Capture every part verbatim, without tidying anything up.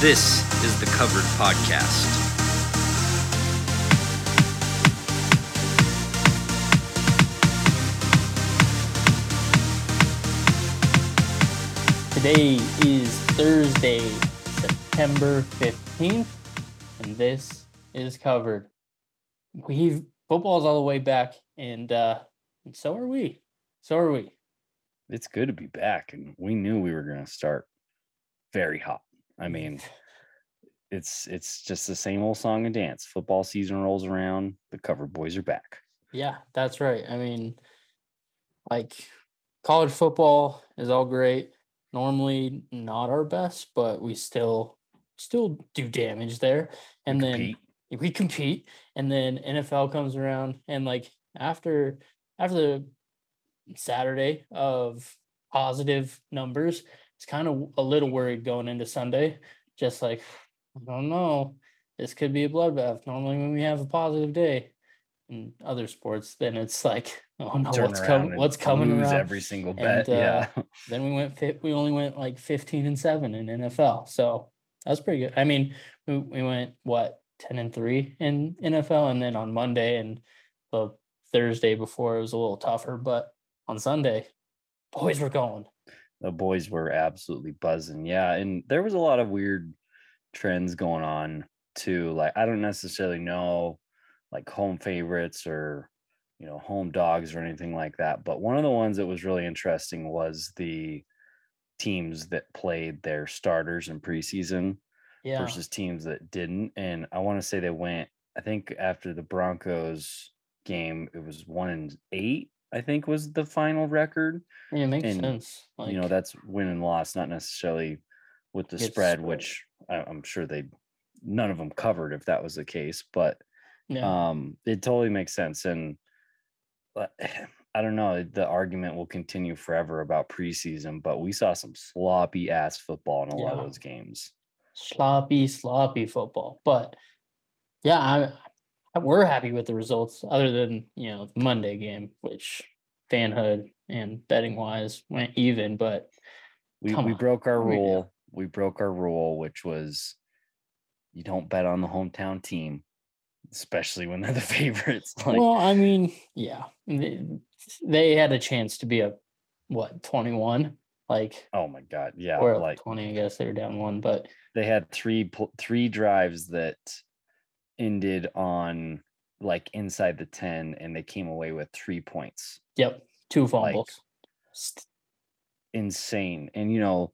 This is the Covered Podcast. Today is Thursday, September fifteenth, and this is Covered. We've football's all the way back, and uh, and so are we. So are we. It's good to be back, and we knew we were going to start very hot. I mean, it's it's just the same old song and dance. Football season rolls around, the Covered Boys are back. Yeah, that's right. I mean, like, college football is all great. Normally not our best, but we still still do damage there. And we then compete. we compete, and then N F L comes around, and like after after the Saturday of positive numbers, it's kind of a little worried going into Sunday, just like, I don't know, this could be a bloodbath. Normally when we have a positive day in other sports, then it's like, oh no, Turn what's coming, what's coming lose around every single bet. And, uh, yeah. Then we went, we only went like fifteen and seven in N F L. So that was pretty good. I mean, we, we went what, ten and three in N F L. And then on Monday and the Thursday before it was a little tougher, but on Sunday, boys were going. The boys were absolutely buzzing. Yeah. And there was a lot of weird trends going on too. Like, I don't necessarily know like home favorites or, you know, home dogs or anything like that. But one of the ones that was really interesting was the teams that played their starters in preseason yeah. versus teams that didn't. And I want to say they went, I think after the Broncos game, it was one and eight. I think was the final record. Yeah, it makes and, sense. Like, you know, that's win and loss, not necessarily with the spread, which I'm sure they none of them covered if that was the case. But yeah. um, it totally makes sense. And I don't know, the argument will continue forever about preseason, but we saw some sloppy ass football in a yeah. lot of those games. Sloppy, sloppy football. But yeah, I we're happy with the results other than, you know, the Monday game, which fanhood and betting wise went even, but we, we broke our rule. We, we broke our rule, which was you don't bet on the hometown team, especially when they're the favorites. Like, well, I mean, yeah, they, they had a chance to be a what, twenty-one? Like, oh my God. Yeah. Or like twenty, I guess they were down one, but they had three, three drives that ended on like inside the ten and they came away with three points. Yep. Two fumbles. Like, insane. And, you know,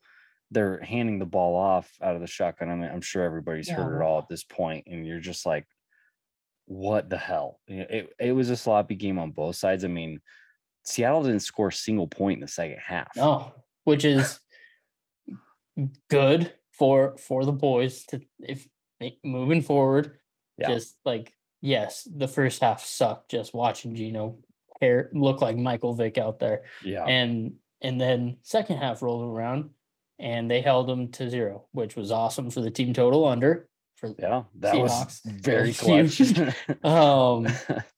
they're handing the ball off out of the shotgun. I mean, I'm sure everybody's yeah. heard it all at this point. And you're just like, what the hell? It, it was a sloppy game on both sides. I mean, Seattle didn't score a single point in the second half. No, which is good for, for the boys to, if moving forward. Yeah. Just like, yes, the first half sucked. Just watching Gino hair look like Michael Vick out there. Yeah. And and then second half rolled around and they held them to zero, which was awesome for the team total under for yeah, that Seahawks. Was very clutch. um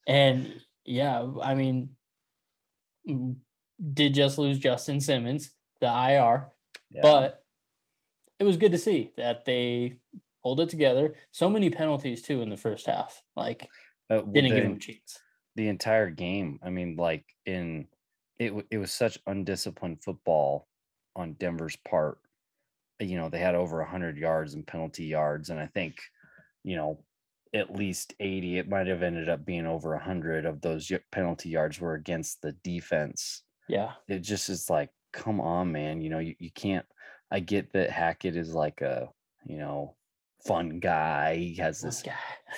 and yeah, I mean, did just lose Justin Simmons, the I R, yeah. but it was good to see that they hold it together. So many penalties too in the first half. Like uh, didn't the, give him a chance. The entire game. I mean, like in it. It was such undisciplined football on Denver's part. You know, they had over a hundred yards in penalty yards, and I think, you know, at least eighty. It might have ended up being over a hundred of those penalty yards were against the defense. Yeah, it just is like, come on, man. You know, you, you can't. I get that Hackett is like a, you know, fun guy, he has this guy.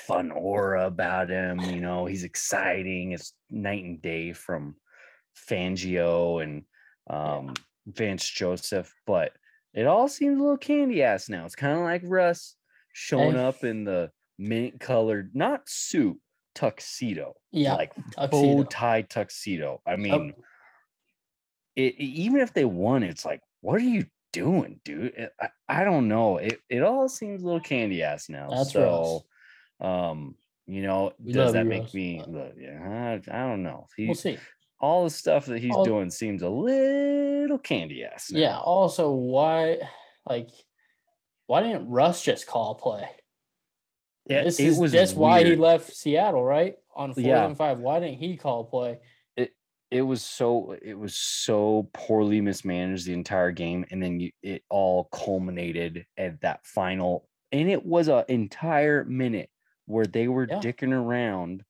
fun aura about him, you know, he's exciting. It's night and day from Fangio and um yeah. Vance Joseph, but it all seems a little candy ass now. It's kind of like Russ showing hey. up in the mint colored, not suit, tuxedo, yeah like tuxedo. bow tie tuxedo. I mean, oh. it, it, even if they won, it's like, what are you doing, dude? I, I don't know. It it all seems a little candy ass now. That's so, Russ. um, you know, we does that you, make Russ. me? Look, yeah, I, I don't know. He, we'll see. All the stuff that he's all, doing seems a little candy ass now. Yeah. Also, why? Like, Why didn't Russ just call play? Yeah, this it is, was that's weird. Why he left Seattle, right? On fourth yeah. and five. Why didn't he call play? It it was so it was so poorly mismanaged the entire game, and then you, it all culminated at that final. And it was an entire minute where they were yeah. dicking around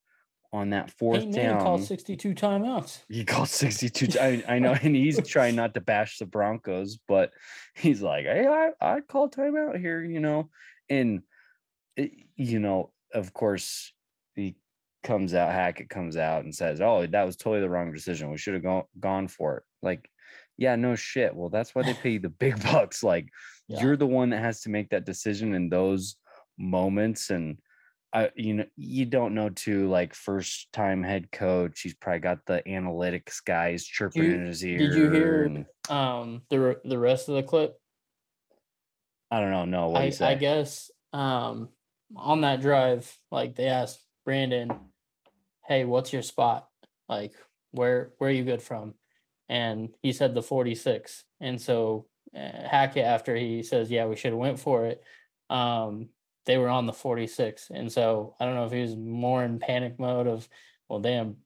on that fourth Peyton down. He called sixty-two timeouts. He called sixty-two. I, I know, and he's trying not to bash the Broncos, but he's like, hey, I, I call timeout here, you know. And, it, you know, of course, he comes out, Hackett comes out and says, oh, that was totally the wrong decision. We should have go- gone for it. Like, yeah, no shit. Well, that's why they pay you the big bucks. Like, yeah. you're the one that has to make that decision in those moments. And, I, you know, you don't know too, like, first time head coach, he's probably got the analytics guys chirping you, in his ear. Did you hear and, um the the rest of the clip? I don't know. No, what I, he said. I guess um on that drive, like, they asked Brandon, hey, what's your spot? Like, where where are you good from? And he said the forty-six. And so uh, Hackett, after he says, yeah, we should have went for it. Um, They were on the forty-six, and so I don't know if he was more in panic mode of, well, damn,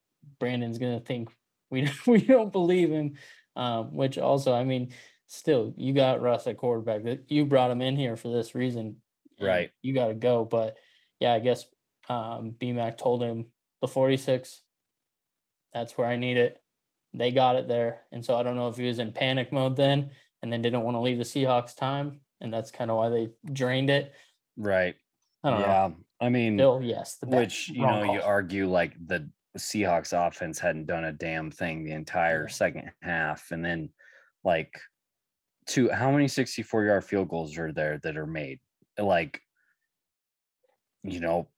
Brandon's gonna think we we don't believe him, um, which also, I mean, still, you got Russ at quarterback. That you brought him in here for this reason, right? You got to go, but yeah, I guess um, B-Mac told him the forty-six. That's where I need it. They got it there, and so I don't know if he was in panic mode then, and then didn't want to leave the Seahawks time, and that's kind of why they drained it. Right. I don't yeah. know. I mean, Bill, yes, the which, you know, call. You argue like the Seahawks offense hadn't done a damn thing the entire second half. And then, like, two, how many sixty-four yard field goals are there that are made? Like, you know,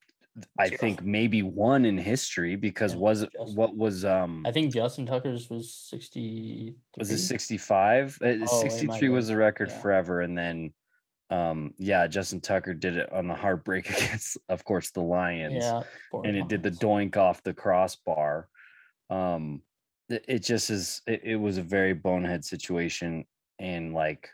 I think maybe one in history because yeah, was Justin. What was um I think Justin Tucker's was sixty. Was it sixty-five? Oh, sixty-three was the record yeah. forever. And then Um, yeah, Justin Tucker did it on the heartbreak against, of course, the Lions, yeah, and it did the doink off the crossbar. Um, it, it just is, it, it was a very bonehead situation. And, like,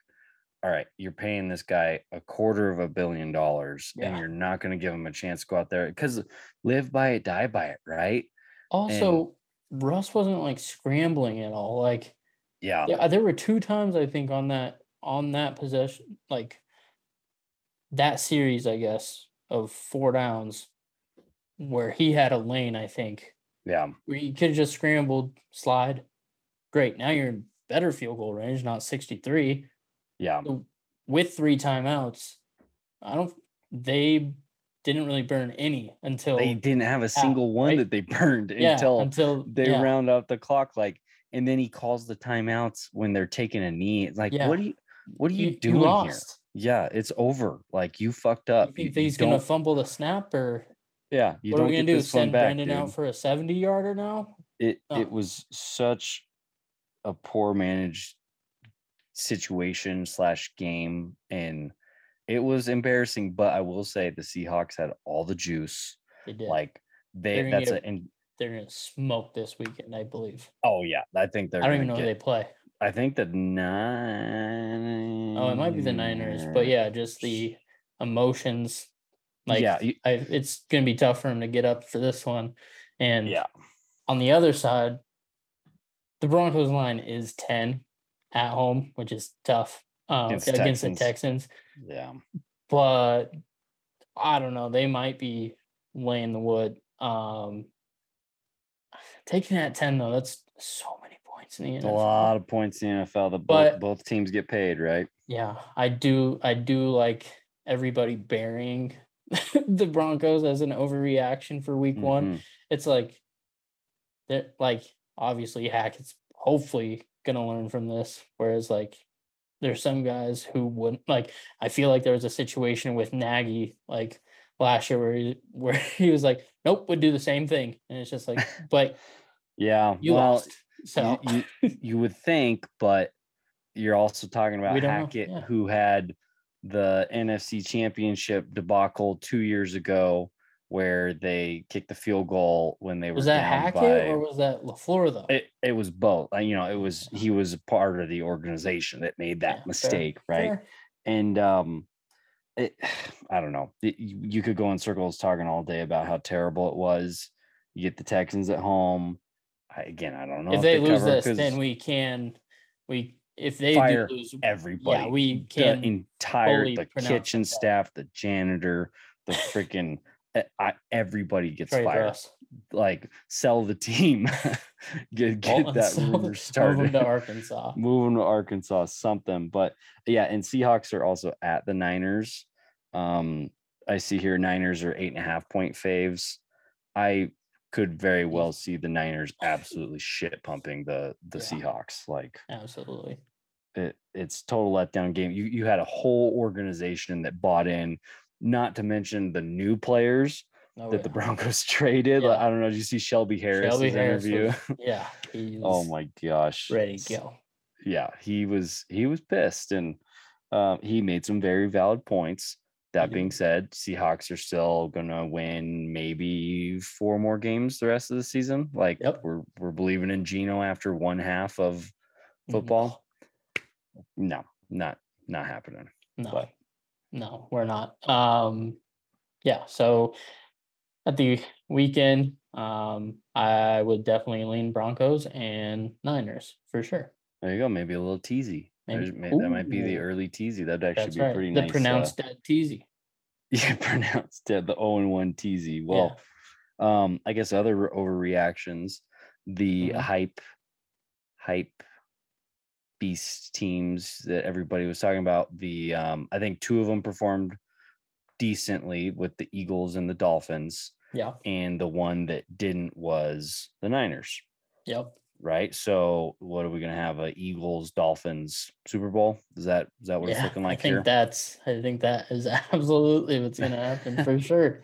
all right, you're paying this guy a quarter of a billion dollars yeah. and you're not going to give him a chance to go out there because live by it, die by it. Right. Also, and, Russ wasn't like scrambling at all. Like, yeah, yeah, there were two times I think on that, on that possession, like, that series, I guess, of four downs where he had a lane, I think. Yeah. Where you could have just scrambled, slide. Great. Now you're in better field goal range, not sixty-three. Yeah. So with three timeouts, I don't, they didn't really burn any until they didn't have a single out, one right? that they burned yeah, until, until they yeah. round out the clock. Like, and then he calls the timeouts when they're taking a knee. It's like, yeah. what do you, what are you, you doing you lost. Here? Yeah, it's over. Like, you fucked up. You think you, you he's don't... gonna fumble the snap, or yeah, you what don't are we gonna do? Send back, Brandon dude. Out for a seventy yarder now? It oh. it was such a poor managed situation slash game, and it was embarrassing. But I will say the Seahawks had all the juice. They did. Like they they're that's a, a and they're gonna smoke this weekend, I believe. Oh yeah, I think they're. I don't even know get... who they play. I think the nine. Oh, it might be the Niners, but yeah, just the emotions. Like, yeah, you... I, it's going to be tough for him to get up for this one. And yeah. on the other side, the Broncos line is ten at home, which is tough um, against, against Texans. the Texans. Yeah, but I don't know. They might be laying the wood. Um, taking that ten though, that's so many. A lot of points in the N F L. The but, both teams get paid, right? Yeah, I do. I do like everybody burying the Broncos as an overreaction for Week mm-hmm. One. It's like that. Like, obviously, Hackett's hopefully gonna learn from this. Whereas, like, there's some guys who wouldn't. Like, I feel like there was a situation with Nagy, like last year, where he, where he was like, "Nope, would do the same thing," and it's just like, but yeah, you well, lost. So you, you, you would think, but you're also talking about Hackett, yeah. who had the N F C Championship debacle two years ago, where they kicked the field goal when they was were down Hackett by, or was that LaFleur though? It it was both. You know, it was he was a part of the organization that made that yeah, mistake, fair, right? Fair. And um, it, I don't know. It, you could go in circles talking all day about how terrible it was. You get the Texans at home. I, again, I don't know. If, if they, they lose this, then we can we if they fire do lose everybody. Yeah, we can the entire the kitchen staff, the janitor, the freaking I, everybody gets Trade fired. Russ. Like sell the team, get get well, that rumor started. Moving to Arkansas, moving to Arkansas, something. But yeah, and Seahawks are also at the Niners. Um, I see here Niners are eight and a half point faves. I could very well see the Niners absolutely shit pumping the the yeah. Seahawks. Like absolutely, it it's total letdown game. You you had a whole organization that bought in. Not to mention the new players oh, that yeah. the Broncos traded. Yeah. I don't know. Did you see Shelby Harris' Shelby Harris interview? Was, yeah. Oh my gosh. Ready to go. Yeah, he was. He was pissed, and uh, he made some very valid points. That being said, Seahawks are still gonna win maybe four more games the rest of the season. Like yep. we're we're believing in Gino after one half of football. Mm-hmm. No, not not happening. No. But. No, we're not. Um, yeah, so at the weekend, um, I would definitely lean Broncos and Niners for sure. There you go. Maybe a little teasy. Maybe, maybe, that might be the early teasy. That'd actually That's be right. pretty the nice. The pronounced uh, dead teasy. Yeah, pronounced dead. The oh and one teasy. Well, yeah. um, I guess other overreactions, the mm-hmm. hype, hype. beast teams that everybody was talking about. The um, I think two of them performed decently with the Eagles and the Dolphins. Yeah. And the one that didn't was the Niners. Yep. Right. So what are we gonna have? A Eagles Dolphins Super Bowl? Is that is that what yeah, it's looking like I think here? That's I think that is absolutely what's gonna happen for sure.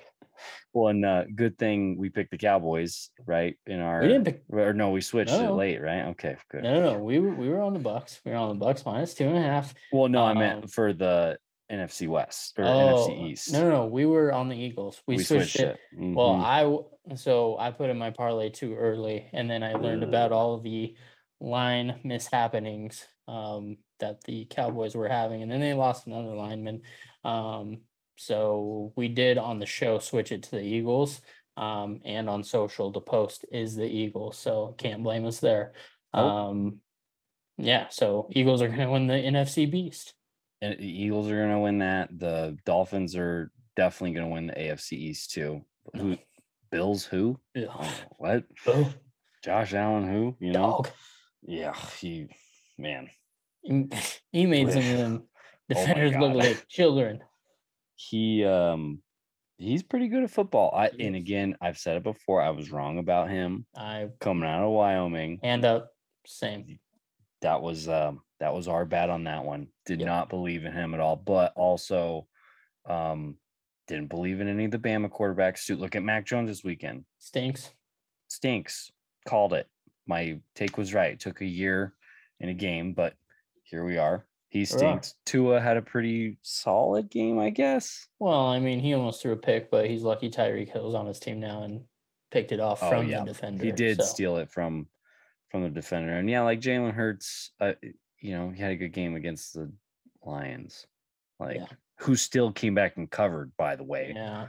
Well, and uh, good thing we picked the Cowboys, right? In our we didn't pick, or no, we switched no. it late, right? Okay, good. No, no, no, we were we were on the Bucks. We were on the Bucks minus two and a half. Well, no, um, I meant for the N F C West or oh, N F C East. No, no, no, we were on the Eagles. We, we switched, switched it. it. Mm-hmm. Well, I so I put in my parlay too early, and then I learned Ugh. about all the line mishappenings um, that the Cowboys were having, and then they lost another lineman. Um, So we did on the show switch it to the Eagles, um, and on social the post is the Eagles. So can't blame us there. Oh. Um, yeah, so Eagles are going to win the N F C Beast. And the Eagles are going to win that. The Dolphins are definitely going to win the A F C East too. Who? Bills who? Yeah. Oh, what? Who? Josh Allen who? You know? Dog. Yeah, he man. He made some of them defenders oh look like children. He um he's pretty good at football. I and again, I've said it before, I was wrong about him. I coming out of Wyoming. And up same. That was um that was our bad on that one. Did yep. not believe in him at all, but also um didn't believe in any of the Bama quarterbacks too. Look at Mac Jones this weekend. Stinks. Stinks. Called it. My take was right. It took a year in a game, but here we are. He stinks. Tua had a pretty solid game, I guess. Well, I mean, he almost threw a pick, but he's lucky Tyreek Hill's on his team now and picked it off oh, from yeah. the defender. He did so. steal it from from the defender. And, yeah, like Jalen Hurts, uh, you know, he had a good game against the Lions, like yeah. who still came back and covered, by the way. Yeah.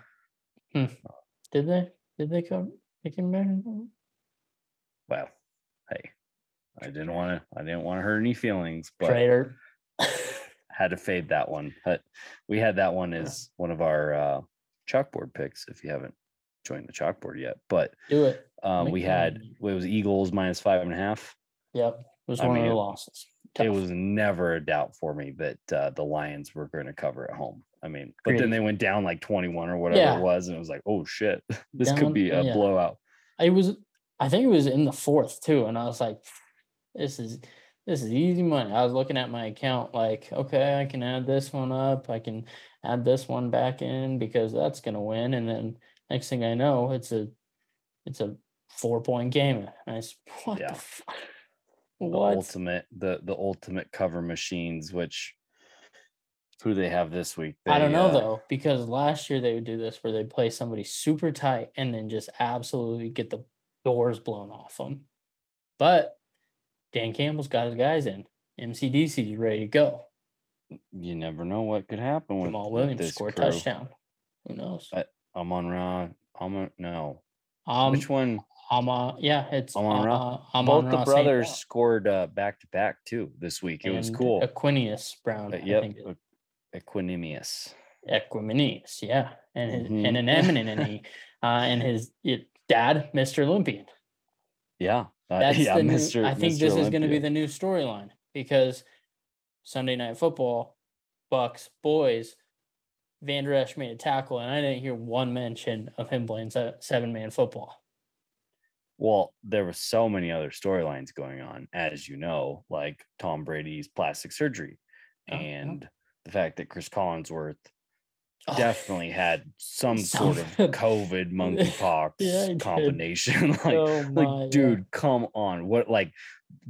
Hmm. Did they? Did they cover? They came back and covered? Well, hey, I didn't want to. I didn't want to hurt any feelings, but. Traitor. Had to fade that one, but we had that one as one of our uh, chalkboard picks. If you haven't joined the chalkboard yet, but do it. Um, we had it was Eagles minus five and a half. Yep, it was I one mean, of the losses. Tough. It was never a doubt for me that uh, the Lions were going to cover at home. I mean, but Great. then they went down like twenty-one or whatever yeah. it was, and it was like, oh shit, this down, could be a yeah. blowout. It was, I think it was in the fourth too, and I was like, this is. This is easy money. I was looking at my account like, okay, I can add this one up. I can add this one back in because that's going to win. And then next thing I know, it's a it's a four-point game. And I said, what yeah. the fuck? What? The ultimate, the, the ultimate cover machines, which who they have this week. They, I don't know, uh, though, because last year they would do this where they'd play somebody super tight and then just absolutely get the doors blown off them. But – Dan Campbell's got his guys in. M C D C's ready to go. you never know what could happen with Jamal Williams with this score crew. Touchdown. Who knows? But Amon-Ra, Amon, no. Um, Which one? Amon, yeah, it's Amon-Ra. Uh, Amon Both Ra the brothers scored uh, back-to-back, too, this week. It and was cool. Equanimeous Brown. Uh, yep, Equanimeous. Equanimeous, yeah. And his, mm-hmm. and an eminent, uh, and his it, dad, Mister Olympian. Yeah. Uh, That's yeah, the new, Mister I think Mister this Olympia. Is going to be the new storyline because Sunday Night Football, Bucks, boys, Van Der Esch made a tackle, and I didn't hear one mention of him playing seven-man football. Well, there were so many other storylines going on, as you know, like Tom Brady's plastic surgery oh, and oh. the fact that Chris Collinsworth oh. definitely had some sort of COVID monkeypox yeah, combination. like, oh my, like, dude, yeah. come on. What, like,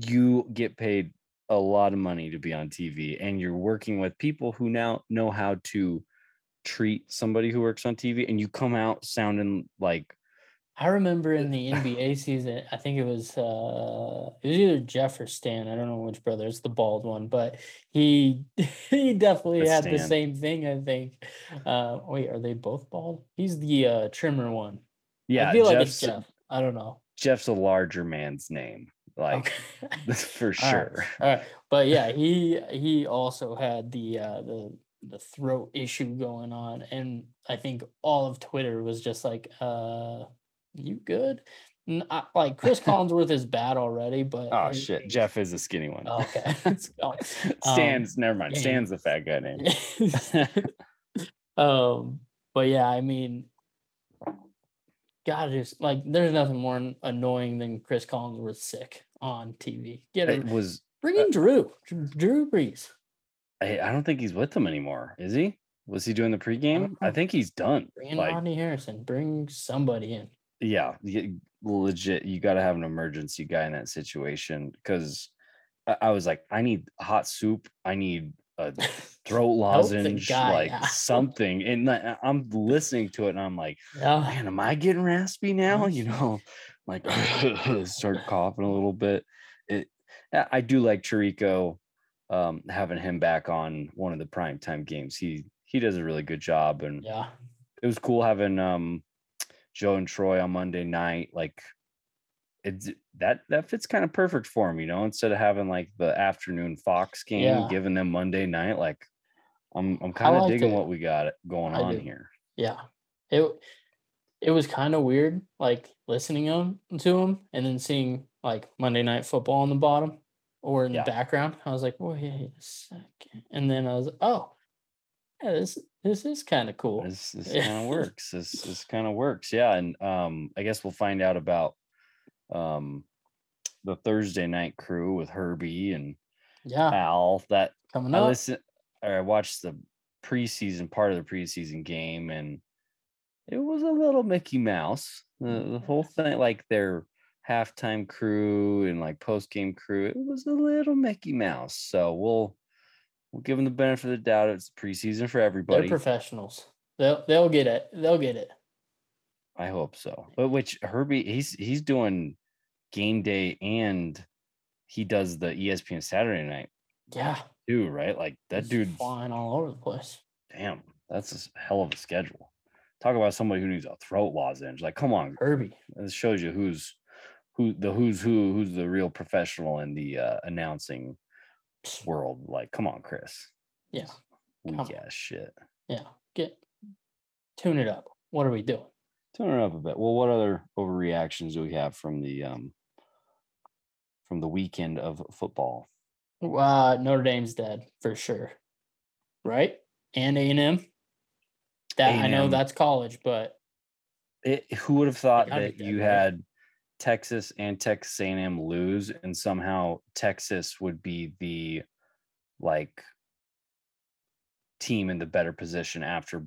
you get paid a lot of money to be on T V, and you're working with people who now know how to treat somebody who works on T V, and you come out sounding like, I remember in the N B A season, I think it was uh, it was either Jeff or Stan. I don't know which brother. It's the bald one, but he he definitely the had Stan. the same thing. I think. Uh, wait, are they both bald? He's the uh, trimmer one. Yeah, I feel like it's Jeff. I don't know. Jeff's a larger man's name, like okay. for sure. All right. All right, but yeah, he he also had the uh, the the throat issue going on, and I think all of Twitter was just like. Uh, You good? Not, like Chris Collinsworth is bad already, but oh he, shit, Jeff is a skinny one. Okay, Stan's um, never mind. Stan's the fat guy name. um, but yeah, I mean, God, just like there's nothing more annoying than Chris Collinsworth sick on T V. Get it? it was bring in uh, Drew, Drew Brees. I, I don't think he's with them anymore. Is he? Was he doing the pregame? I, I think he's done. Bring like, Rodney Harrison. Bring somebody in. Yeah, legit. You got to have an emergency guy in that situation because I, I was like, I need hot soup. I need a throat lozenge, guy, like yeah. something. And I'm listening to it and I'm like, yeah. man, am I getting raspy now? You know, like start coughing a little bit. It. I do like Chirico, um, having him back on one of the primetime games. He he does a really good job. And yeah, it was cool having um. Joe and Troy on Monday night, like it's that that fits kind of perfect for him, you know, instead of having like the afternoon Fox game, yeah. giving them Monday night, like I'm I'm kind of digging it. What we got going I on do. Here. Yeah. It it was kind of weird, like listening on, to him and then seeing like Monday Night Football on the bottom or in yeah. the background. I was like, wait a second. And then I was like, oh, yeah, this this is kind of cool. This, this kind of works. This this kind of works. Yeah, and um, I guess we'll find out about um the Thursday night crew with Herbie and yeah. Al. That coming up. I listen. Or I watched the preseason part of the preseason game, and it was a little Mickey Mouse. The, the whole thing, like their halftime crew and like post game crew, it was a little Mickey Mouse. So we'll. We'll give them the benefit of the doubt. It's preseason for everybody. They're professionals. They'll they'll get it. They'll get it. I hope so. But which Herbie, he's he's doing game day and he does the E S P N Saturday night. Yeah. Too, right? Like that he's dude's flying all over the place. Damn, that's a hell of a schedule. Talk about somebody who needs a throat lozenge. Like, come on, Herbie. This shows you who's who the who's who, who's the real professional in the uh, announcing world. Like, come on, Chris. Yeah, weak ass shit. Yeah, get tune it up. What are we doing? Tune it up a bit. Well, what other overreactions do we have from the um from the weekend of football? Uh, Notre Dame's dead for sure, right? And A and M. That A and M. I know that's college, but it, who would have thought that you had Texas and Texas A and M lose, and somehow Texas would be the like team in the better position after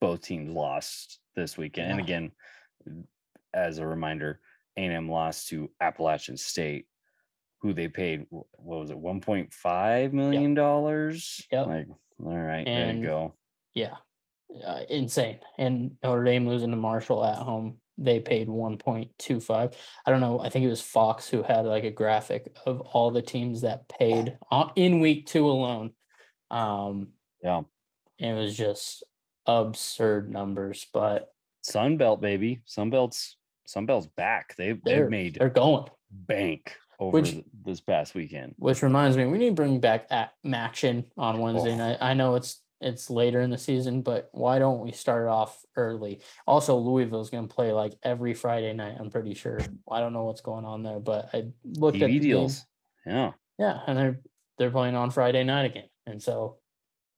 both teams lost this weekend. Yeah. And again, as a reminder, A and M lost to Appalachian State, who they paid what was it, one point five million dollars? Yep. Yep. Like, all right, and there you go. Yeah, uh, insane. And Notre Dame losing to Marshall at home. They paid one point two five. I don't know. I think it was Fox who had like a graphic of all the teams that paid in week two alone Um, yeah. It was just absurd numbers, but Sunbelt, baby. Sunbelt's Sunbelt's back. They've they've made they're going bank over which, this past weekend. Which reminds me, we need to bring back at Maction on Wednesday oh. night. I know it's it's later in the season, but why don't we start off early? Also, Louisville's going to play like every Friday night, I'm pretty sure. I don't know what's going on there, but I looked T V at the deals. Game. Yeah. Yeah, and they're they're playing on Friday night again. And so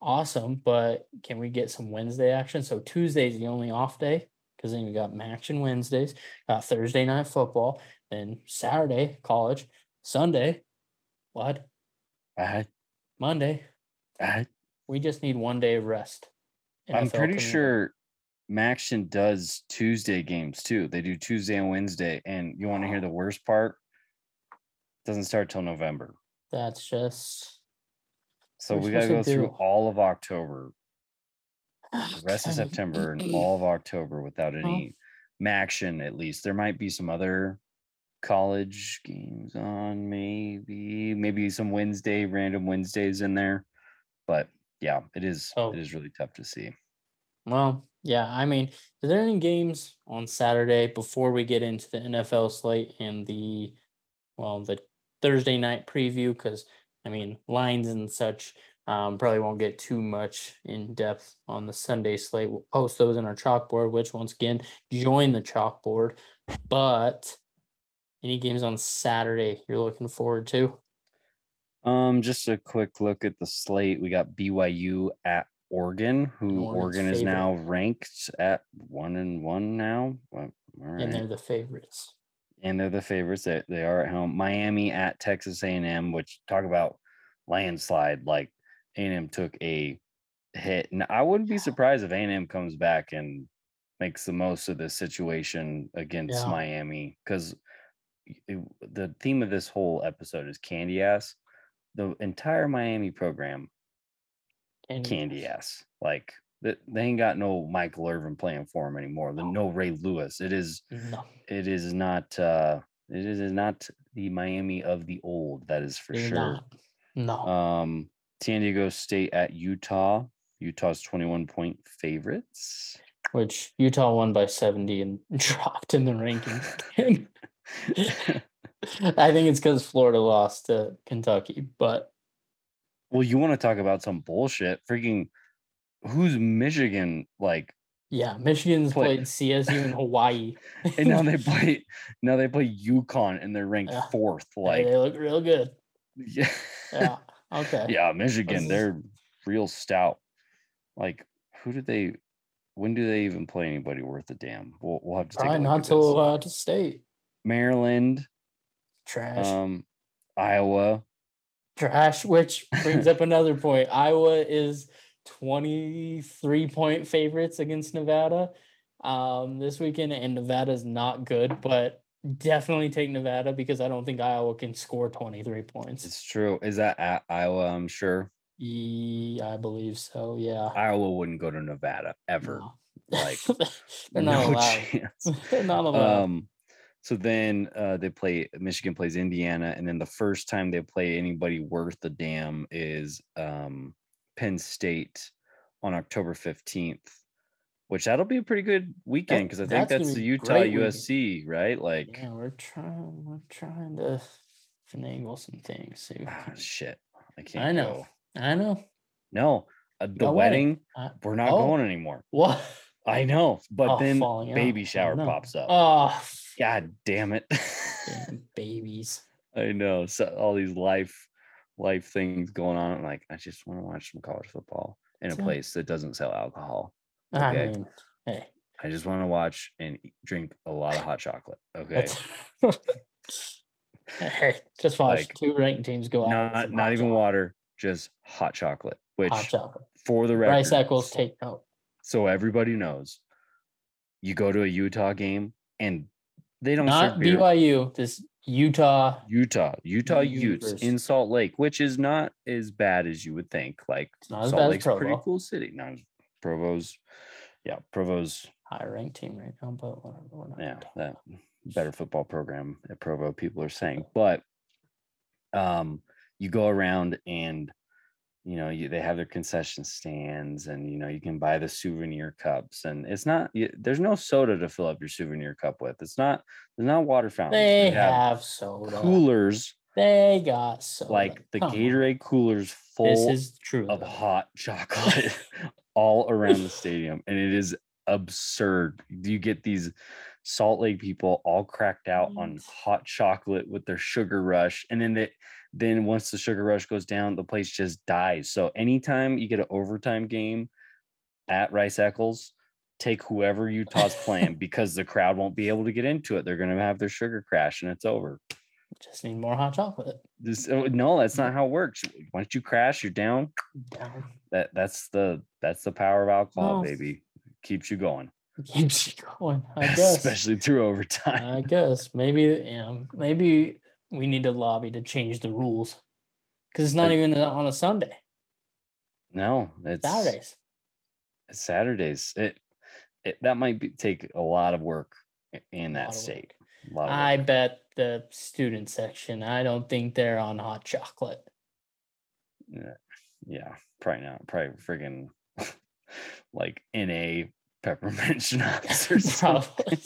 awesome, but can we get some Wednesday action? So Tuesday's the only off day because then you got action Wednesdays, uh, Thursday night football, then Saturday college, Sunday, what? Uh, Monday. Uh, we just need one day of rest. N F L I'm pretty community. sure Maction does Tuesday games too. They do Tuesday and Wednesday, and you want to hear the worst part? It doesn't start till November. That's just. So We're we got to go through all of October, the rest of September, and all of October without any oh. action, at least. There might be some other college games on, maybe. Maybe some Wednesday, random Wednesdays in there. But, yeah, it is oh. it is really tough to see. Well, yeah, I mean, are there any games on Saturday before we get into the N F L slate and the, well, the Thursday night preview? Because – I mean, lines and such um, probably won't get too much in depth on the Sunday slate. We'll post those in our chalkboard, which once again, join the chalkboard. But any games on Saturday you're looking forward to? Um, just a quick look at the slate. We got B Y U at Oregon, who Oregon favorite. is now ranked at one and one now. All right. And they're the favorites. And they're the favorites. They, they are at home. Miami at Texas A and M, which talk about landslide. Like A and M took a hit. And I wouldn't be surprised if A and M comes back and makes the most of this situation against yeah. Miami. Because the theme of this whole episode is candy ass. The entire Miami program, candy, candy ass. ass. Like, they ain't got no Michael Irvin playing for him anymore. The, no Ray Lewis. It is, no. it is not. Uh, it is not the Miami of the old. That is for They're sure. Not. No. Um, San Diego State at Utah. Utah's twenty-one point favorites. Which Utah won by seventy and dropped in the rankings. I think it's because Florida lost to Kentucky. But well, you want to talk about some bullshit? Freaking. Who's Michigan like? Yeah, Michigan's play. played C S U in Hawaii, and now they play. Now they play UConn, and they're ranked yeah. fourth. Like, hey, they look real good. Yeah. Yeah. Okay. Yeah, Michigan, they're real stout. Like, who did they? When do they even play anybody worth a damn? We'll, we'll have to take. Probably a look not till uh, to state. Maryland. Trash. Um, Iowa. Trash, which brings up another point. Iowa is. twenty-three point favorites against Nevada um, this weekend, and Nevada's not good, but definitely take Nevada because I don't think Iowa can score twenty-three points. It's true. Is that at Iowa, I'm sure? Yeah, I believe so, yeah. Iowa wouldn't go to Nevada ever. No. Like, They're not no allowed. Chance. They're not allowed. Um, so then uh, they play – Michigan plays Indiana, and then the first time they play anybody worth the damn is um, – Penn State on October fifteenth, which that'll be a pretty good weekend because I think that's, that's the Utah U S C, right? Like, yeah, we're trying, we're trying to finagle some things. Ah, shit, I can't. I know, go. I know. No, uh, the no wedding, I, we're not oh, going anymore. What? I know, but oh, then baby out. shower pops up. Oh, god damn it, damn babies. I know. So all these life. life things going on. I'm like, I just want to watch some college football in a place that doesn't sell alcohol. Okay? I mean, hey. I just want to watch and drink a lot of hot chocolate. Okay. Hey, just watch like, two ranked teams go out. Not, not even chocolate. water, just hot chocolate, which hot chocolate. for the record. Rice Eccles take note. So everybody knows you go to a Utah game and they don't not serve beer. B Y U. This Utah, Utah, Utah Utes in Salt Lake, which is not as bad as you would think. Like Salt Lake's a pretty cool city. Now, Provo's, yeah, Provo's high ranked team right now, but whatever. We're not yeah, that better football program at Provo. People are saying, but um, you go around and you know, you, they have their concession stands, and, you know, you can buy the souvenir cups, and it's not, you, there's no soda to fill up your souvenir cup with. It's not, there's not water fountains. They have, have soda coolers. They got soda. Like the Come Gatorade on. Coolers full this is true, of though. Hot chocolate all around the stadium. And it is absurd. You get these Salt Lake people all cracked out on hot chocolate with their sugar rush, and then they, then once the sugar rush goes down, the place just dies. So anytime you get an overtime game at Rice-Eccles, take whoever Utah's playing, because the crowd won't be able to get into it. They're going to have their sugar crash, and it's over. Just need more hot chocolate. This, no, that's not how it works. Once you crash, you're down. down. That that's the that's the power of alcohol, oh. baby. Keeps you going. Keeps you going, I guess. Especially through overtime. I guess maybe you know, maybe we need to lobby to change the rules, because it's not it, even on a Sunday. No, it's Saturdays. It's Saturdays. It, it that might be, take a lot of work in that state. I bet the student section, I don't think they're on hot chocolate. Yeah, yeah, probably not. Probably friggin' like N A peppermint schnapps or something.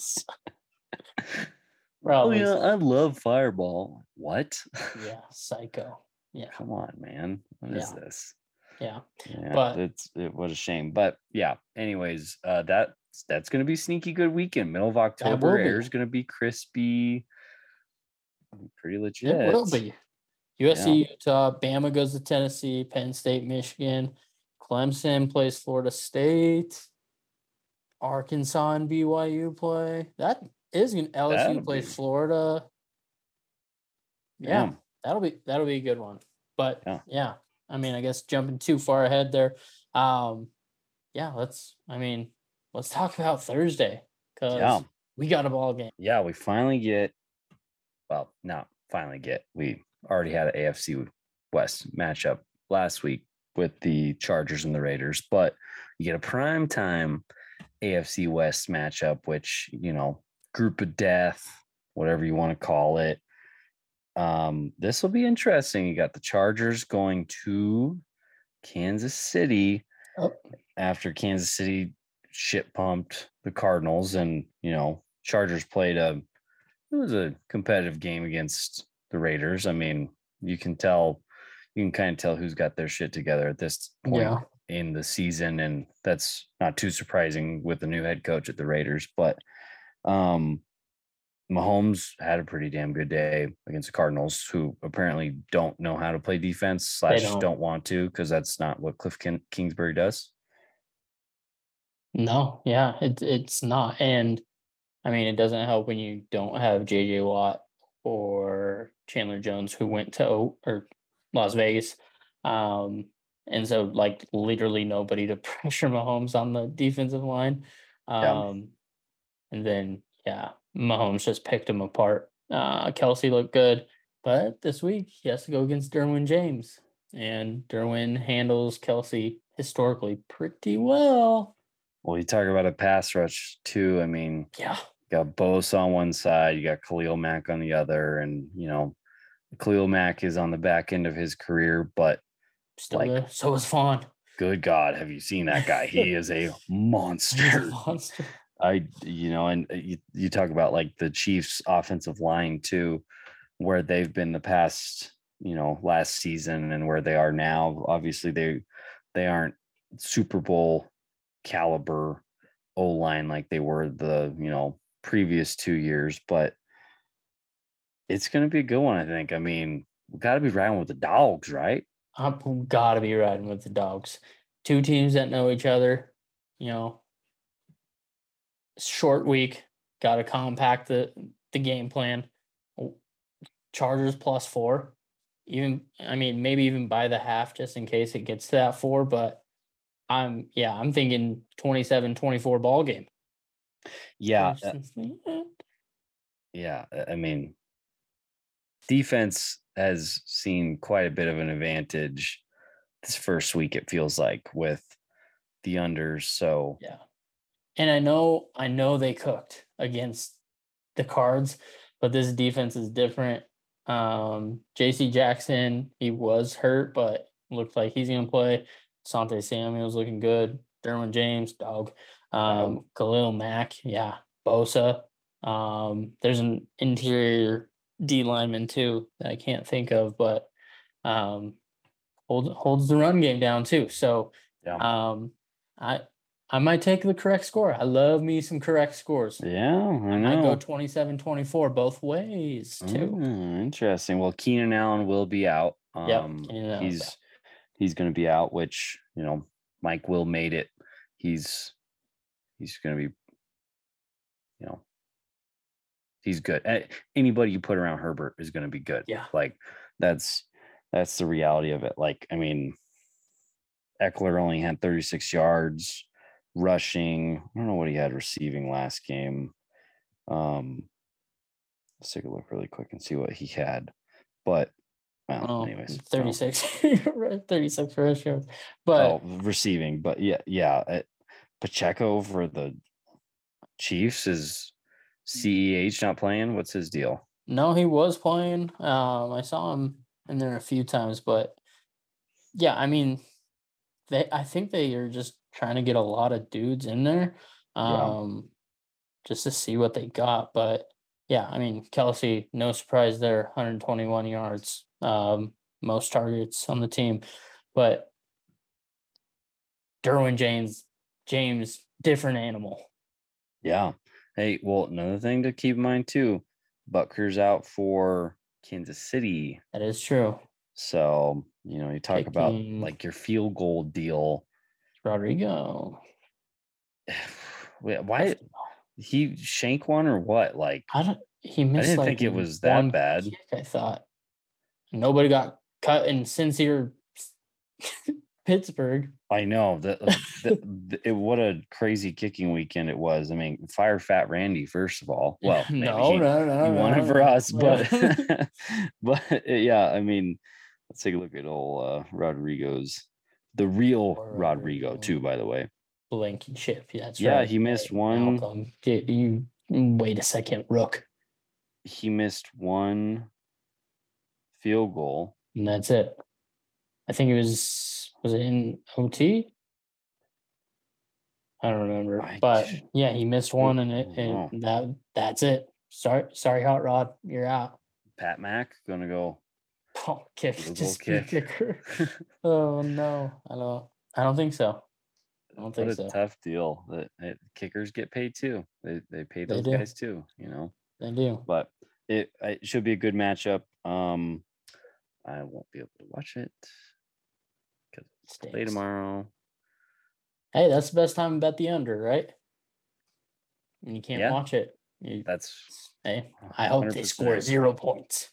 Probably. Oh, yeah, I love Fireball. What? Yeah, psycho. Yeah. Come on, man. What yeah. is this? Yeah. yeah but it's it was a shame. But yeah, anyways, uh that that's gonna be sneaky good weekend. Middle of October, air's gonna be crispy. Pretty legit. It will be. U S C, yeah. Utah, Bama goes to Tennessee, Penn State, Michigan, Clemson plays Florida State, Arkansas and B Y U play. That is going to L S U that'll plays be... Florida. Yeah, yeah, that'll be that'll be a good one. But yeah. yeah, I mean, I guess jumping too far ahead there. Um, yeah, let's. I mean, let's talk about Thursday, because yeah. we got a ball game. Yeah, we finally get. Well, not finally get. We already had an A F C West matchup last week with the Chargers and the Raiders, but you get a prime time A F C West matchup, which, you know, group of death, whatever you want to call it. Um, this will be interesting. You got the Chargers going to Kansas City oh. after Kansas City shit pumped the Cardinals, and, you know, Chargers played a, it was a competitive game against the Raiders. I mean, you can tell, you can kind of tell who's got their shit together at this point. Yeah. in the season, and that's not too surprising with the new head coach at the Raiders. But um, Mahomes had a pretty damn good day against the Cardinals, who apparently don't know how to play defense slash don't. don't want to, because that's not what Cliff King- Kingsbury does. No, yeah, it, it's not. And, I mean, it doesn't help when you don't have J J Watt or Chandler Jones, who went to or Las Vegas. Um And so, like, literally nobody to pressure Mahomes on the defensive line. Um, yeah. And then, yeah, Mahomes just picked him apart. Uh, Kelsey looked good. But this week, he has to go against Derwin James. And Derwin handles Kelsey historically pretty well. Well, you talk about a pass rush, too. I mean, yeah, you got Bosa on one side. You got Khalil Mack on the other. And, you know, Khalil Mack is on the back end of his career, but still, like, there. So is Fawn. Good God, have you seen that guy? He is a monster. A monster. I, you know, and you, you talk about, like, the Chiefs' offensive line too, where they've been the past, you know, last season and where they are now. Obviously, they they aren't Super Bowl caliber O line like they were the, you know, previous two years, but it's going to be a good one, I think. I mean, we got to be riding with the dogs, right? I've got to be riding with the dogs. Two teams that know each other, you know, short week, got to compact the, the game plan. Chargers plus four. Even, I mean, maybe even by the half, just in case it gets to that four. But I'm, yeah, I'm thinking twenty-seven twenty-four ball game. Yeah. Uh, yeah. I mean, defense has seen quite a bit of an advantage this first week, it feels like, with the unders. So yeah. And I know I know they cooked against the Cards, but this defense is different. Um J C Jackson, he was hurt, but looked like he's going to play. Asante Samuel's looking good. Derwin James, dog. Um, Khalil Mack, yeah. Bosa. Um, there's an interior D lineman, too, that I can't think of, but um, hold, holds the run game down, too. So yeah. um, I I might take the correct score. I love me some correct scores. Yeah, I know. I go twenty-seven twenty-four both ways, too. Mm, interesting. Well, Keenan Allen will be out. Um, yeah, he's out. he's going to be out, which, you know, Mike Will made it. He's he's going to be, you know, he's good. Anybody you put around Herbert is going to be good. Yeah. Like that's, that's the reality of it. Like, I mean, Eckler only had thirty-six yards rushing. I don't know what he had receiving last game. Um, let's take a look really quick and see what he had, but well, oh, anyways, thirty-six, no. thirty-six rush yards, but oh, receiving, but yeah, yeah. It, Pacheco for the Chiefs is, C E H not playing? What's his deal? No, he was playing. Um, I saw him in there a few times, but yeah, I mean, they. I think they are just trying to get a lot of dudes in there, um, yeah. just to see what they got. But yeah, I mean, Kelsey, no surprise there, one hundred twenty-one yards, um, most targets on the team. But Derwin James, James, different animal. Yeah. Hey, well, another thing to keep in mind, too, Butker's out for Kansas City. That is true. So, you know, you talk Taking about, like, your field goal deal. Rodrigo. Wait, why? He shank one or what? Like, I don't. He missed, I didn't like, think it was that bad. Kick, I thought. Nobody got cut in sincere Pittsburgh. I know that, that it, what a crazy kicking weekend it was. I mean, fire Fat Randy first of all. Well, no, he, no, no, he won no, it for us, no. but but yeah, I mean, let's take a look at old uh, Rodrigo's, the real Rodrigo too, by the way. Blanky chip, yeah, that's yeah, right. he missed right. one. Dude, you wait a second, Rook. He missed one field goal, and that's it. I think it was. Was it in O T? I don't remember. I but, yeah, he missed one, and, it, and that that's it. Sorry, sorry, Hot Rod, you're out. Pat Mack going to go. Oh, kick. Just kick. Kicker. Oh, no. I don't, I don't think so. I don't think what so. What a tough deal. The, it, kickers get paid, too. They they pay those they guys, too, you know. They do. But it, it should be a good matchup. Um, I won't be able to watch it. Stinks. Play tomorrow. Hey, that's the best time to bet the under, right? And you can't yeah. watch it. You, that's hey. I hope one hundred percent they score zero points.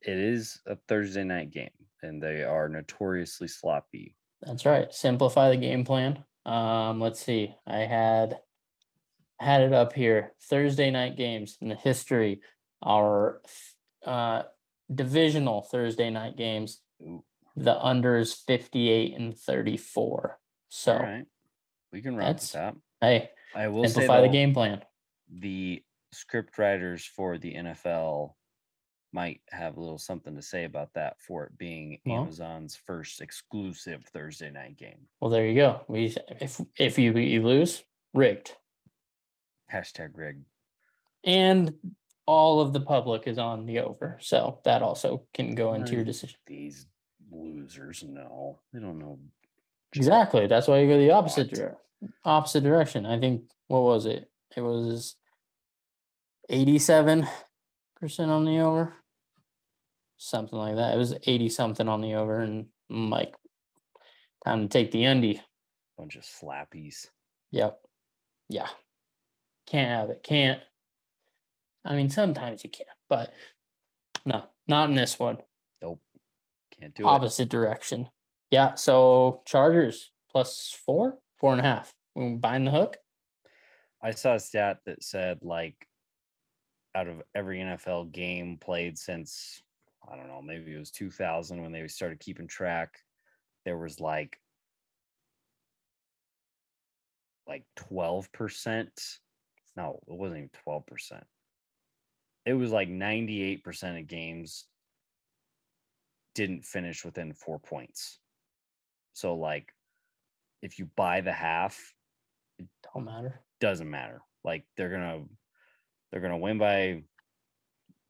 It is a Thursday night game, and they are notoriously sloppy. That's right. Simplify the game plan. Um, let's see. I had had it up here. Thursday night games in the history are uh, divisional Thursday night games. Ooh. The under is fifty-eight and thirty-four. So all right. We can run with that. Hey, I will simplify the game plan. The script writers for the N F L might have a little something to say about that for it being well, Amazon's first exclusive Thursday night game. Well, there you go. We if if you, you lose, rigged. Hashtag rigged. And all of the public is on the over. So that also can go into your decision. These losers, no, they don't know exactly. That's why you go the opposite dire- opposite direction. I think what was it? It was eighty-seven percent on the over, something like that. It was eighty something on the over, and I'm like, time to take the undy. Bunch of slappies. Yep. Yeah. Can't have it. Can't. I mean, sometimes you can, but no, not in this one. Nope. Can't do opposite it. Direction. Yeah, so Chargers plus four, four and a half. We bind the hook. I saw a stat that said, like, out of every N F L game played since, I don't know, maybe it was two thousand when they started keeping track, there was like like twelve percent. No, it wasn't even twelve percent. It was like ninety-eight percent of games didn't finish within four points. So like if you buy the half, it don't matter. Doesn't matter. Like they're gonna they're gonna win by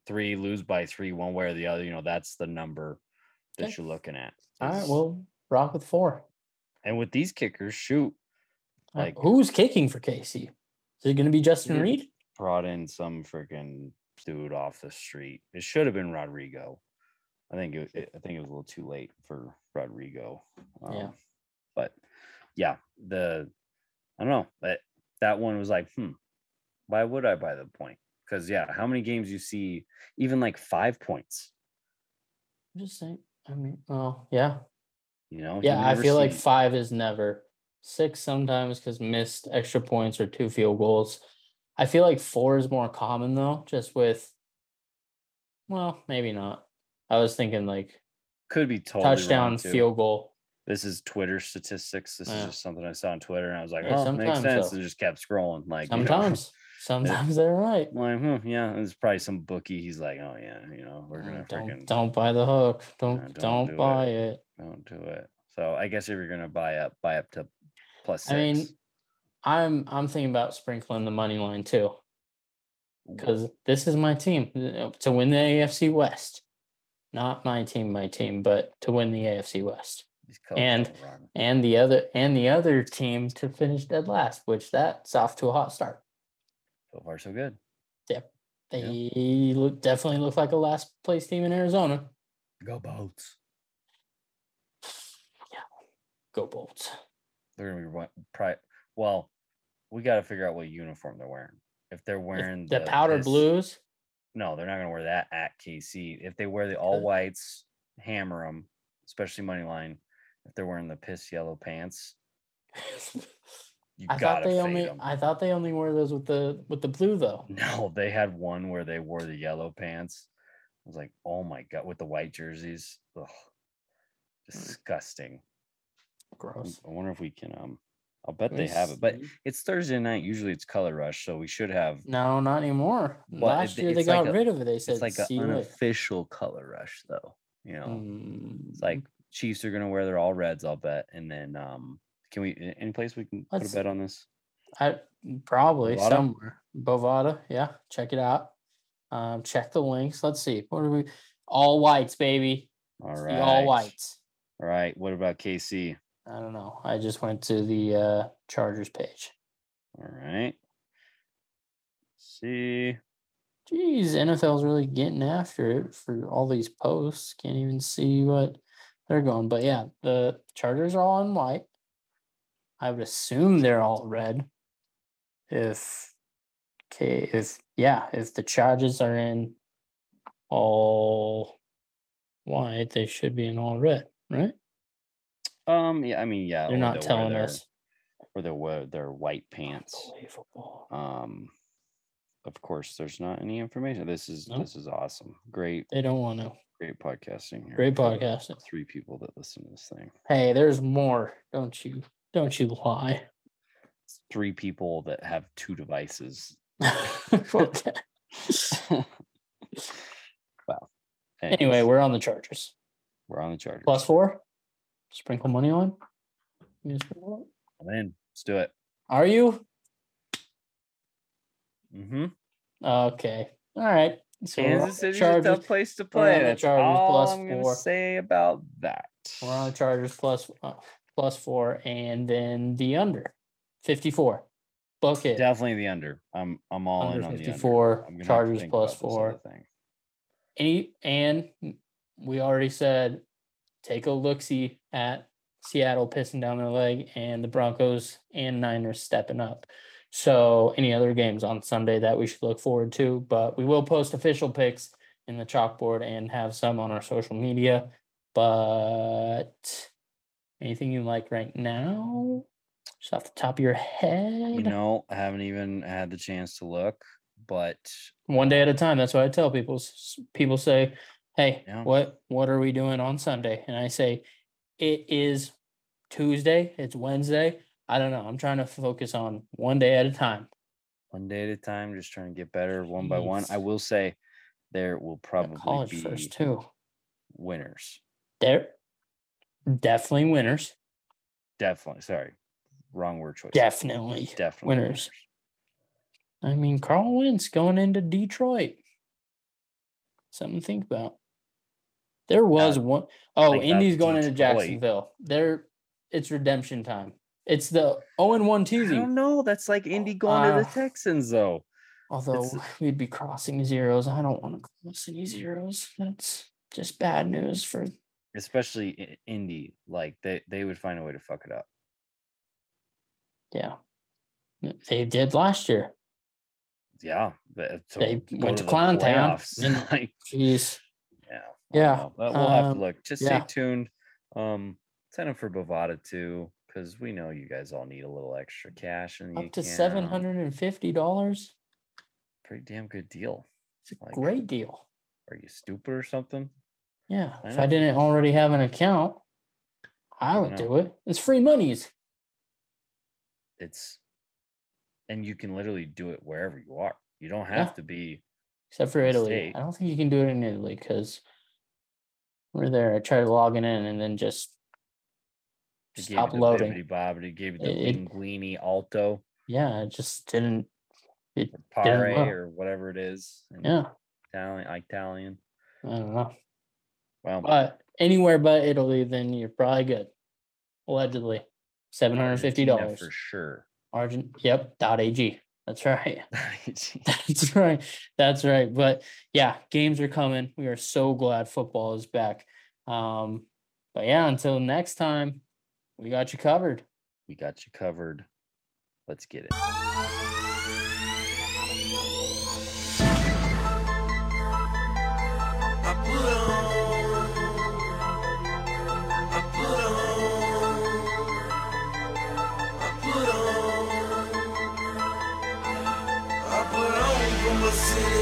three, lose by three, one way or the other. You know, that's the number that okay. you're looking at. All right, well, rock with four. And with these kickers, shoot. Like uh, who's kicking for K C? Is it gonna be Justin Reed? Brought in some freaking dude off the street. It should have been Rodrigo. I think it, it I think it was a little too late for Rodrigo. Um, yeah. But yeah, the I don't know, but that one was like, hmm, why would I buy the point? Because yeah, how many games you see even like five points? I'm just saying. I mean, well, yeah. You know, yeah, I feel seen. like five is never six sometimes because missed extra points or two field goals. I feel like four is more common though, just with well, maybe not. I was thinking like could be totally touchdown, field goal. This is Twitter statistics. This yeah. is just something I saw on Twitter, and I was like, yeah, "Oh, makes sense." So. And just kept scrolling. Like sometimes, you know, sometimes they're right. Like, hmm, yeah, there's probably some bookie. He's like, "Oh yeah, you know, we're gonna don't, freaking don't buy the hook. Don't no, don't, don't do buy it. it. Don't do it." So I guess if you're gonna buy up, buy up to plus six. I mean, I'm I'm thinking about sprinkling the money line too, because this is my team to win the A F C West. Not my team, my team, but to win the A F C West. And and the other and the other team to finish dead last, which that's off to a hot start. So far, so good. Yep. They yep. Look, definitely look like a last place team in Arizona. Go Bolts. Yeah. Go Bolts. They're going to be pri- well, we got to figure out what uniform they're wearing. If they're wearing if the, the powder this- blues. No, they're not going to wear that at K C. If they wear the all whites, hammer them, especially money line. If they're wearing the piss yellow pants, you I gotta thought they only, them. I thought they only wore those with the with the blue though. No, they had one where they wore the yellow pants. I was like, oh my god, with the white jerseys, ugh, disgusting, gross. I wonder if we can um. I'll bet they have it, but it's Thursday night. Usually it's color rush, so we should have. No, not anymore. Well, Last it, year they got like rid a, of it. They said it's like an unofficial it. color rush, though. You know, mm. it's like Chiefs are gonna wear their all reds. I'll bet, and then um, can we any place we can Let's, put a bet on this? I probably Bovada? somewhere Bovada. Yeah, check it out. Um, check the links. Let's see. What are we? All whites, baby. All right, the all whites. All right. What about K C? I don't know. I just went to the uh, Chargers page. All right. Let's see. Jeez, N F L's really getting after it for all these posts. Can't even see what they're going. But yeah, the Chargers are all in white. I would assume they're all red. If okay, if yeah, if the Chargers are in all white, they should be in all red, right? Um. Yeah. I mean. Yeah. They're not telling their, us. Or they wear their white pants. Unbelievable. Um. Of course, there's not any information. This is nope. this is awesome. Great. They don't want to. Great podcasting here. Great podcasting. Three people that listen to this thing. Hey, there's more. Don't you? Don't you lie. It's three people that have two devices. Okay. Wow. Anyways, anyway, we're on the Chargers. We're on the Chargers. Plus four. Sprinkle money on? Sprinkle on? I'm in. Let's do it. Are you? Mm-hmm. Okay. All right. So Kansas City's a tough place to play. That's all I'm going to say about that. We're on the Chargers plus, uh, plus four, and then the under. fifty-four. Book it. Definitely the under. I'm I'm all under in on the under. fifty-four, Chargers plus four. And, and we already said... Take a look-see at Seattle pissing down their leg and the Broncos and Niners stepping up. So any other games on Sunday that we should look forward to, but we will post official picks in the chalkboard and have some on our social media. But anything you like right now? Just off the top of your head? You know, I haven't even had the chance to look, but... One day at a time. That's what I tell people. People say... Hey, yeah. what what are we doing on Sunday? And I say, it is Tuesday. It's Wednesday. I don't know. I'm trying to focus on one day at a time. One day at a time. Just trying to get better Jeez. one by one. I will say there will probably college be first too. winners. There, definitely winners. Definitely. Sorry. Wrong word choice. Definitely. Definitely. Winners. I mean, Carl Wentz going into Detroit. Something to think about. There was not, one. Oh, Indy's going Detroit. into Jacksonville. There, it's redemption time. It's the oh and one teasing. I don't know. That's like Indy going uh, to the Texans, though. Although it's, we'd be crossing zeros. I don't want to cross any zeros. That's just bad news for... Especially Indy. Like, they, they would find a way to fuck it up. Yeah. They did last year. Yeah. They, to they went to Clown Town. Like, jeez. Yeah. Yeah. We'll um, have to look. Just yeah. stay tuned. Um, send them for Bovada, too. Because we know you guys all need a little extra cash, and up to seven hundred and fifty dollars. Pretty damn good deal. It's a like, great deal. Are you stupid or something? Yeah. I if I didn't already have an account, I would I do it. It's free monies. It's, and you can literally do it wherever you are. You don't have yeah. to be, except for Italy. State. I don't think you can do it in Italy because we're there. I tried logging in and then just. Stop loading. Bibbity bobbity, gave you the Linguini Alto. Yeah, it just didn't. It or Pare didn't or whatever it is. Yeah. Italian, Italian. I don't know. Well, but anywhere but Italy, then you're probably good. Allegedly, seven hundred fifty dollars for sure. Argent. Yep. .ag. That's right. That's right. That's right. But yeah, games are coming. We are so glad football is back. Um, but yeah, until next time. We got you covered. We got you covered. Let's get it.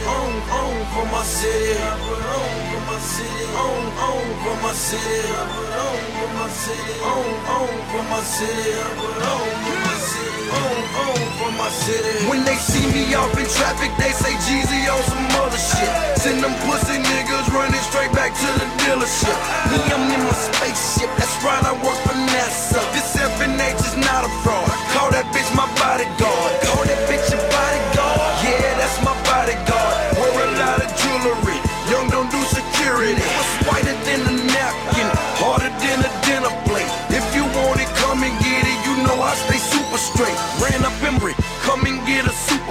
On, on for my city, I put on for my city, on, on for my city, I put on for my city, on, on for my city, I put on for my city, on, on for my city. When they see me off in traffic, they say Jeezy on some other shit. Send them pussy niggas running straight back to the dealership. Me, I'm in my spaceship, that's right, I work for NASA. This F N H is not a fraud. I call that bitch my bodyguard. Call that bitch your bodyguard. Yeah, that's my bodyguard. Wear a lot of jewelry. Young don't do security. What's whiter than a napkin? Harder than a dinner plate. If you want it, come and get it. You know I stay super straight. Ran up Embry, come and get a super.